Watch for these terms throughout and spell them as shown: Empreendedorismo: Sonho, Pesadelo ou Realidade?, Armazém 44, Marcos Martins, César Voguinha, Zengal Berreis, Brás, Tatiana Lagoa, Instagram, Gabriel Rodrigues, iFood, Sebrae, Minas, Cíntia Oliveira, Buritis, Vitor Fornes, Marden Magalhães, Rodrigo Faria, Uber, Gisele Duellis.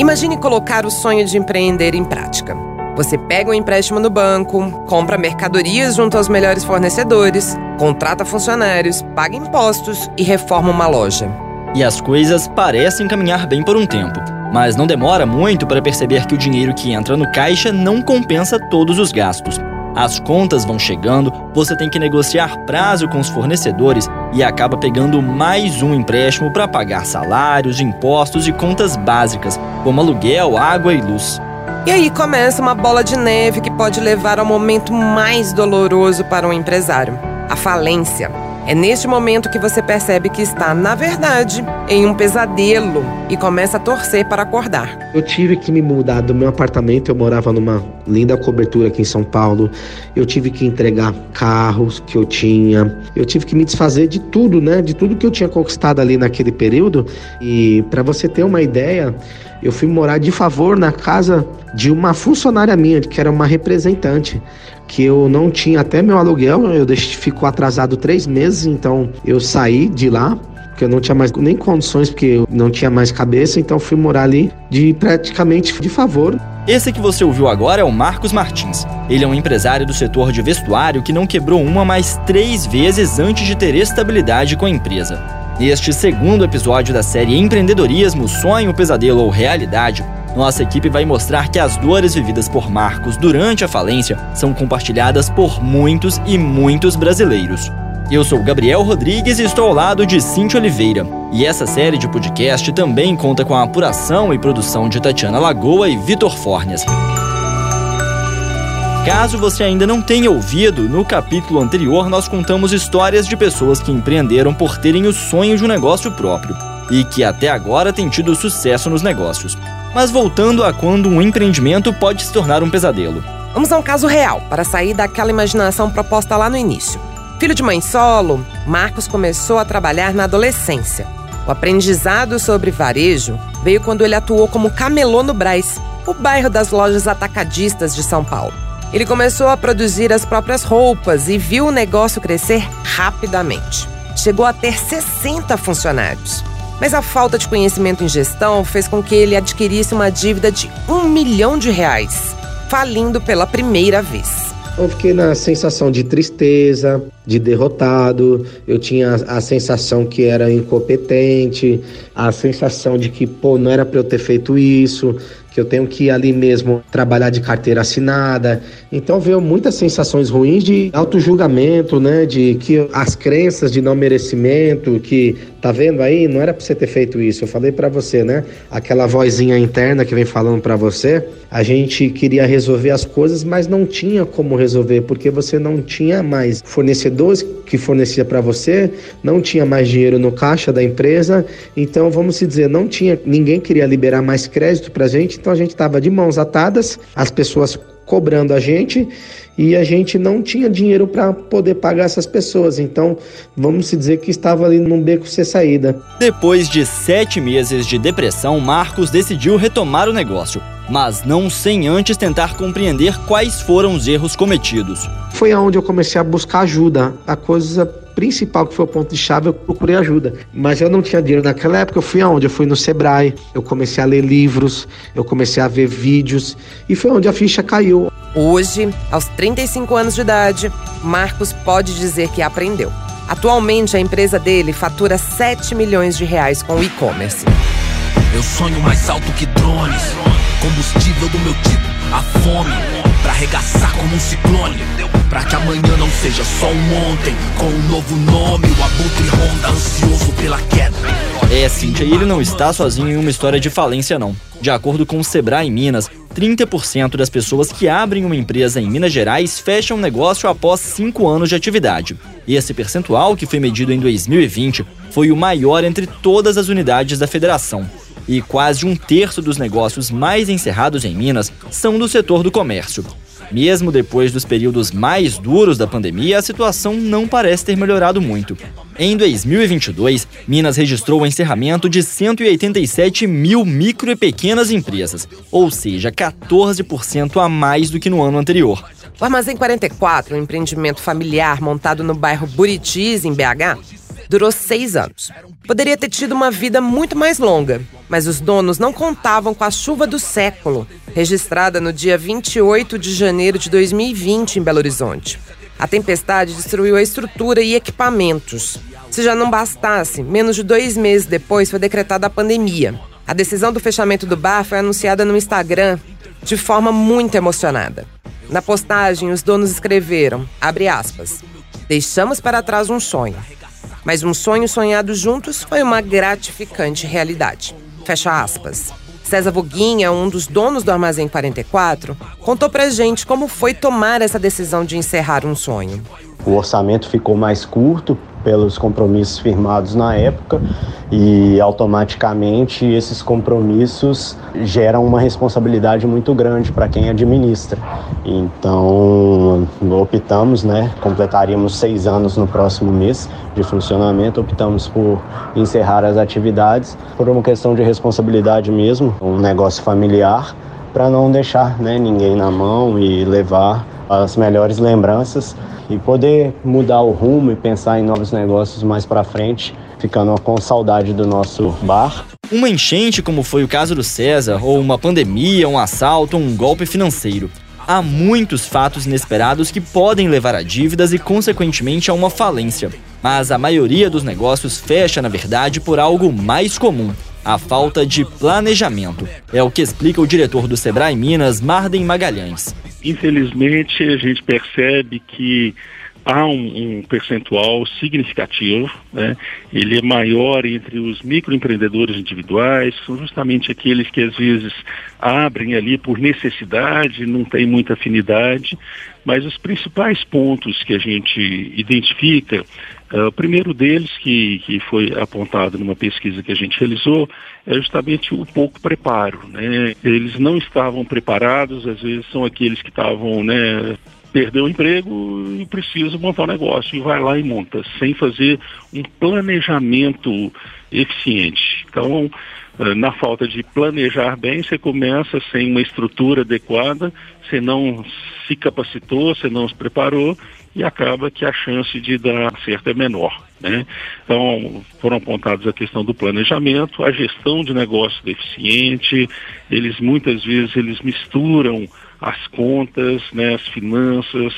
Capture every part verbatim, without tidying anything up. Imagine colocar o sonho de empreender em prática. Você pega um empréstimo no banco, compra mercadorias junto aos melhores fornecedores, contrata funcionários, paga impostos e reforma uma loja. E as coisas parecem caminhar bem por um tempo, mas não demora muito para perceber que o dinheiro que entra no caixa não compensa todos os gastos. As contas vão chegando, você tem que negociar prazo com os fornecedores e acaba pegando mais um empréstimo para pagar salários, impostos e contas básicas, como aluguel, água e luz. E aí começa uma bola de neve que pode levar ao momento mais doloroso para um empresário: a falência. É neste momento que você percebe que está, na verdade, em um pesadelo e começa a torcer para acordar. Eu tive que me mudar do meu apartamento, eu morava numa linda cobertura aqui em São Paulo. Eu tive que entregar carros que eu tinha. Eu tive que me desfazer de tudo, né? De tudo que eu tinha conquistado ali naquele período. E para você ter uma ideia, eu fui morar de favor na casa de uma funcionária minha, que era uma representante, que eu não tinha até meu aluguel, eu deixei, ficou atrasado três meses, então eu saí de lá, porque eu não tinha mais nem condições, porque eu não tinha mais cabeça, então fui morar ali de praticamente de favor. Esse que você ouviu agora é o Marcos Martins. Ele é um empresário do setor de vestuário que não quebrou uma, mas três vezes antes de ter estabilidade com a empresa. Neste segundo episódio da série Empreendedorismo, Sonho, Pesadelo ou Realidade, nossa equipe vai mostrar que as dores vividas por Marcos durante a falência são compartilhadas por muitos e muitos brasileiros. Eu sou Gabriel Rodrigues e estou ao lado de Cíntia Oliveira. E essa série de podcast também conta com a apuração e produção de Tatiana Lagoa e Vitor Fornes. Caso você ainda não tenha ouvido, no capítulo anterior nós contamos histórias de pessoas que empreenderam por terem o sonho de um negócio próprio e que até agora têm tido sucesso nos negócios. Mas voltando a quando um empreendimento pode se tornar um pesadelo. Vamos a um caso real, para sair daquela imaginação proposta lá no início. Filho de mãe solo, Marcos começou a trabalhar na adolescência. O aprendizado sobre varejo veio quando ele atuou como camelô no Brás, o bairro das lojas atacadistas de São Paulo. Ele começou a produzir as próprias roupas e viu o negócio crescer rapidamente. Chegou a ter sessenta funcionários. Mas a falta de conhecimento em gestão fez com que ele adquirisse uma dívida de um milhão de reais, falindo pela primeira vez. Eu fiquei na sensação de tristeza, de derrotado, eu tinha a, a sensação que era incompetente, a sensação de que, pô, não era para eu ter feito isso, que eu tenho que ir ali mesmo trabalhar de carteira assinada. Então veio muitas sensações ruins de autojulgamento, né? De que as crenças de não merecimento, que tá vendo aí, não era pra você ter feito isso. Eu falei pra você, né? Aquela vozinha interna que vem falando pra você. A gente queria resolver as coisas, mas não tinha como resolver, porque você não tinha mais fornecedores que fornecia pra você, não tinha mais dinheiro no caixa da empresa. Então, vamos se dizer, não tinha, ninguém queria liberar mais crédito pra gente. Então a gente estava de mãos atadas, as pessoas cobrando a gente e a gente não tinha dinheiro para poder pagar essas pessoas. Então, vamos dizer que estava ali num beco sem saída. Depois de sete meses de depressão, Marcos decidiu retomar o negócio, mas não sem antes tentar compreender quais foram os erros cometidos. Foi onde eu comecei a buscar ajuda. A coisa principal que foi o ponto de chave, eu procurei ajuda, mas eu não tinha dinheiro naquela época. Eu fui aonde? Eu fui no Sebrae, eu comecei a ler livros, eu comecei a ver vídeos e foi onde a ficha caiu. Hoje, aos trinta e cinco anos de idade, Marcos pode dizer que aprendeu. Atualmente, a empresa dele fatura sete milhões de reais com o e-commerce. Eu sonho mais alto que drones, combustível do meu tipo, a fome, pra arregaçar como um ciclone, pra que amanhã não seja só um ontem. Com um novo nome, o abutre ronda, ansioso pela queda. É, Cíntia, ele não está sozinho em uma história de falência, não. De acordo com o Sebrae Minas, trinta por cento das pessoas que abrem uma empresa em Minas Gerais fecham o negócio após cinco anos de atividade. Esse percentual, que foi medido em dois mil e vinte, foi o maior entre todas as unidades da federação. E quase um terço dos negócios mais encerrados em Minas são do setor do comércio. Mesmo depois dos períodos mais duros da pandemia, a situação não parece ter melhorado muito. Em dois mil e vinte e dois, Minas registrou o encerramento de cento e oitenta e sete mil micro e pequenas empresas, ou seja, quatorze por cento a mais do que no ano anterior. O Armazém quarenta e quatro, um empreendimento familiar montado no bairro Buritis, em B H, Durou seis anos. Poderia ter tido uma vida muito mais longa, mas os donos não contavam com a chuva do século, registrada no dia vinte e oito de janeiro de dois mil e vinte em Belo Horizonte. A tempestade destruiu a estrutura e equipamentos. Se já não bastasse, menos de dois meses depois foi decretada a pandemia. A decisão do fechamento do bar foi anunciada no Instagram de forma muito emocionada. Na postagem, os donos escreveram, abre aspas, deixamos para trás um sonho, mas um sonho sonhado juntos foi uma gratificante realidade. Fecha aspas. César Voguinha, um dos donos do Armazém quarenta e quatro, contou pra gente como foi tomar essa decisão de encerrar um sonho. O orçamento ficou mais curto pelos compromissos firmados na época e automaticamente esses compromissos geram uma responsabilidade muito grande para quem administra. Então optamos, né, completaríamos seis anos no próximo mês de funcionamento, optamos por encerrar as atividades por uma questão de responsabilidade mesmo, um negócio familiar, para não deixar, né, ninguém na mão e levar as melhores lembranças e poder mudar o rumo e pensar em novos negócios mais para frente, ficando com saudade do nosso bar. Uma enchente, como foi o caso do César, ou uma pandemia, um assalto, um golpe financeiro. Há muitos fatos inesperados que podem levar a dívidas e, consequentemente, a uma falência. Mas a maioria dos negócios fecha, na verdade, por algo mais comum. A falta de planejamento. É o que explica o diretor do Sebrae Minas, Marden Magalhães. Infelizmente, a gente percebe que há um, um percentual significativo, né? Ele é maior entre os microempreendedores individuais, são justamente aqueles que às vezes abrem ali por necessidade, não tem muita afinidade, mas os principais pontos que a gente identifica, uh, o primeiro deles que, que foi apontado numa pesquisa que a gente realizou, é justamente o pouco preparo, né? Eles não estavam preparados, às vezes são aqueles que estavam, né, perdeu o emprego e precisa montar um negócio, e vai lá e monta, sem fazer um planejamento eficiente. Então, na falta de planejar bem, você começa sem uma estrutura adequada, você não se capacitou, você não se preparou, e acaba que a chance de dar certo é menor, né? Então, foram apontados a questão do planejamento, a gestão de negócio deficiente, eles muitas vezes eles misturam as contas, né, as finanças,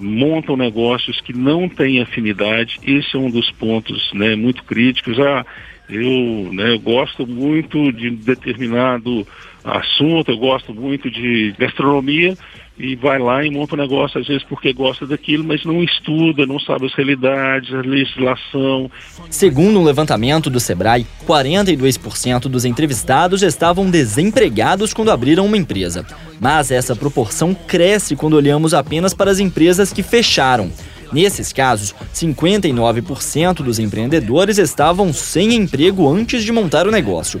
montam negócios que não têm afinidade. Esse é um dos pontos, né, muito críticos. Ah, eu, né, eu gosto muito de determinado assunto, eu gosto muito de gastronomia e vai lá e monta um negócio, às vezes porque gosta daquilo, mas não estuda, não sabe as realidades, a legislação. Segundo um levantamento do Sebrae, quarenta e dois por cento dos entrevistados estavam desempregados quando abriram uma empresa. Mas essa proporção cresce quando olhamos apenas para as empresas que fecharam. Nesses casos, cinquenta e nove por cento dos empreendedores estavam sem emprego antes de montar o negócio.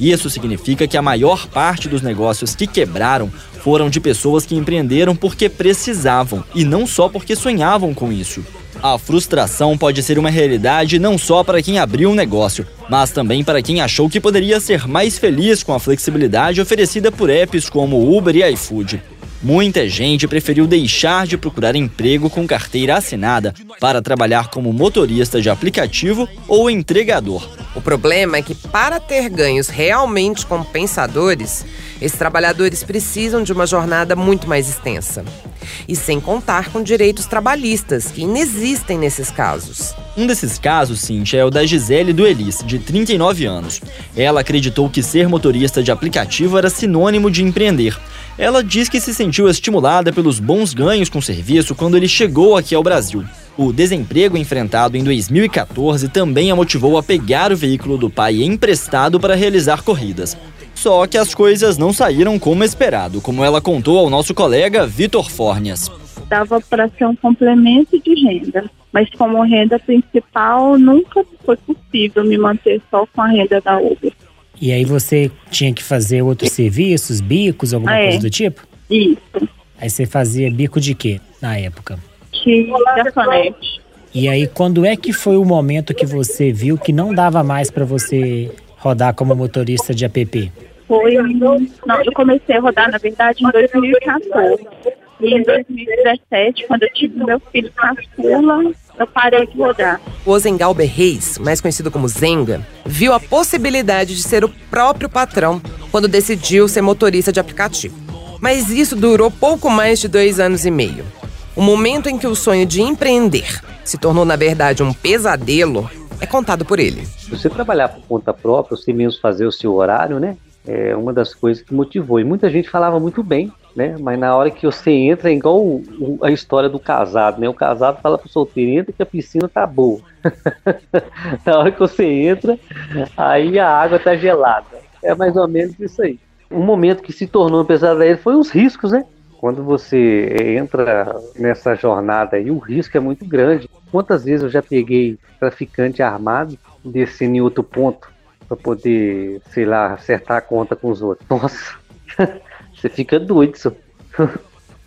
Isso significa que a maior parte dos negócios que quebraram foram de pessoas que empreenderam porque precisavam e não só porque sonhavam com isso. A frustração pode ser uma realidade não só para quem abriu um negócio, mas também para quem achou que poderia ser mais feliz com a flexibilidade oferecida por apps como Uber e iFood. Muita gente preferiu deixar de procurar emprego com carteira assinada para trabalhar como motorista de aplicativo ou entregador. O problema é que, para ter ganhos realmente compensadores, esses trabalhadores precisam de uma jornada muito mais extensa. E sem contar com direitos trabalhistas, que inexistem nesses casos. Um desses casos, Cíntia, é o da Gisele Duellis, de trinta e nove anos. Ela acreditou que ser motorista de aplicativo era sinônimo de empreender. Ela diz que se sentiu estimulada pelos bons ganhos com o serviço quando ele chegou aqui ao Brasil. O desemprego enfrentado em dois mil e quatorze também a motivou a pegar o veículo do pai emprestado para realizar corridas. Só que as coisas não saíram como esperado, como ela contou ao nosso colega Vitor Fornes. Dava para ser um complemento de renda, mas como renda principal nunca foi possível me manter só com a renda da Uber. E aí você tinha que fazer outros serviços, bicos, alguma ah, é. coisa do tipo? Isso. Aí você fazia bico de quê na época? De garçonete. E aí quando é que foi o momento que você viu que não dava mais para você rodar como motorista de app? Foi, não, eu comecei a rodar na verdade em dois mil e quatorze. E em dois mil e dezessete, quando eu tive meu filho caçula, eu parei de rodar. O Zengal Berreis, mais conhecido como Zenga, viu a possibilidade de ser o próprio patrão quando decidiu ser motorista de aplicativo. Mas isso durou pouco mais de dois anos e meio. O momento em que o sonho de empreender se tornou, na verdade, um pesadelo é contado por ele. Você trabalhar por conta própria, você mesmo fazer o seu horário, né? É uma das coisas que motivou. E muita gente falava muito bem, né? Mas na hora que você entra, é igual o, o, a história do casado, né? O casado fala pro solteiro, entra que a piscina tá boa. Na hora que você entra, aí a água tá gelada. É mais ou menos isso aí. Um momento que se tornou pesadelo foi os riscos, né? Quando você entra nessa jornada aí, o risco é muito grande. Quantas vezes eu já peguei traficante armado descendo em outro ponto para poder, sei lá, acertar a conta com os outros? Nossa, você fica doido, isso.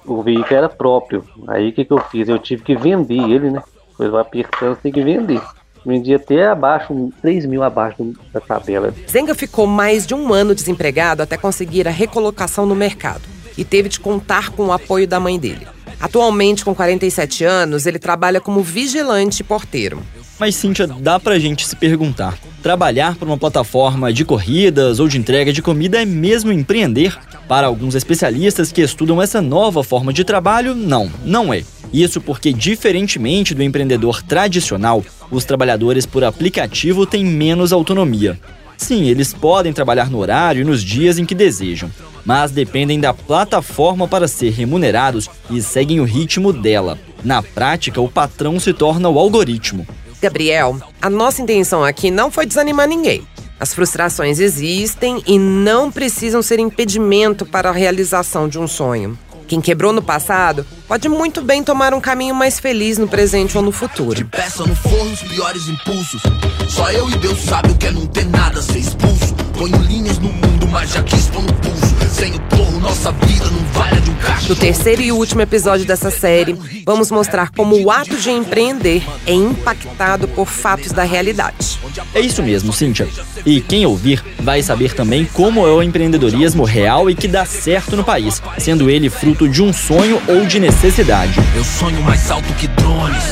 O veículo era próprio. Aí o que, que eu fiz? Eu tive que vender ele, né? Depois vai apertando, tem que vender. Vendi até abaixo, três mil abaixo da tabela. Zenga ficou mais de um ano desempregado até conseguir a recolocação no mercado. E teve de contar com o apoio da mãe dele. Atualmente, com quarenta e sete anos, ele trabalha como vigilante e porteiro. Mas, Cíntia, dá pra gente se perguntar. Trabalhar por uma plataforma de corridas ou de entrega de comida é mesmo empreender? Para alguns especialistas que estudam essa nova forma de trabalho, não, não é. Isso porque, diferentemente do empreendedor tradicional, os trabalhadores por aplicativo têm menos autonomia. Sim, eles podem trabalhar no horário e nos dias em que desejam, mas dependem da plataforma para ser remunerados e seguem o ritmo dela. Na prática, o patrão se torna o algoritmo. Gabriel, a nossa intenção aqui não foi desanimar ninguém. As frustrações existem e não precisam ser impedimento para a realização de um sonho. Quem quebrou no passado pode muito bem tomar um caminho mais feliz no presente ou no futuro. De peça no forno os piores impulsos. Só eu e Deus sabe o que é não ter nada, ser expulso. Ponho linhas no mundo, mas já que estou no pulso. Sem o torno, nossa vida não vale de um cachorro. No terceiro e último episódio dessa série, vamos mostrar como o ato de empreender é impactado por fatos da realidade. É isso mesmo, Cíntia. E quem ouvir vai saber também como é o empreendedorismo real e que dá certo no país, sendo ele fruto de um sonho ou de necessidade. Eu sonho mais alto que drones,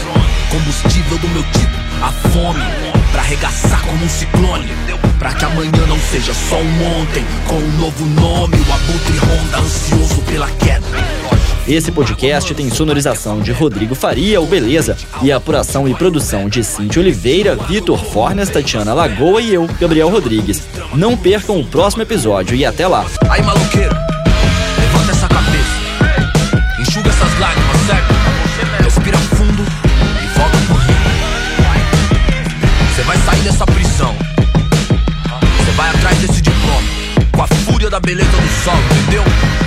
combustível do meu tipo, a fome. Pra arregaçar como um ciclone, pra que amanhã não seja só um ontem. Com um novo nome, o abutre ronda, ansioso pela queda. Esse podcast tem sonorização de Rodrigo Faria, o Beleza, e apuração e produção de Cíntia Oliveira, Vitor Fornes, Tatiana Lagoa e eu, Gabriel Rodrigues. Não percam o próximo episódio e até lá. Aí, maluqueiro, levanta essa cabeça, enxuga essas lágrimas, certo? Respira fundo e volta por mim. Você vai sair dessa prisão. Você vai atrás desse diploma, com a fúria da beleza do sol, entendeu?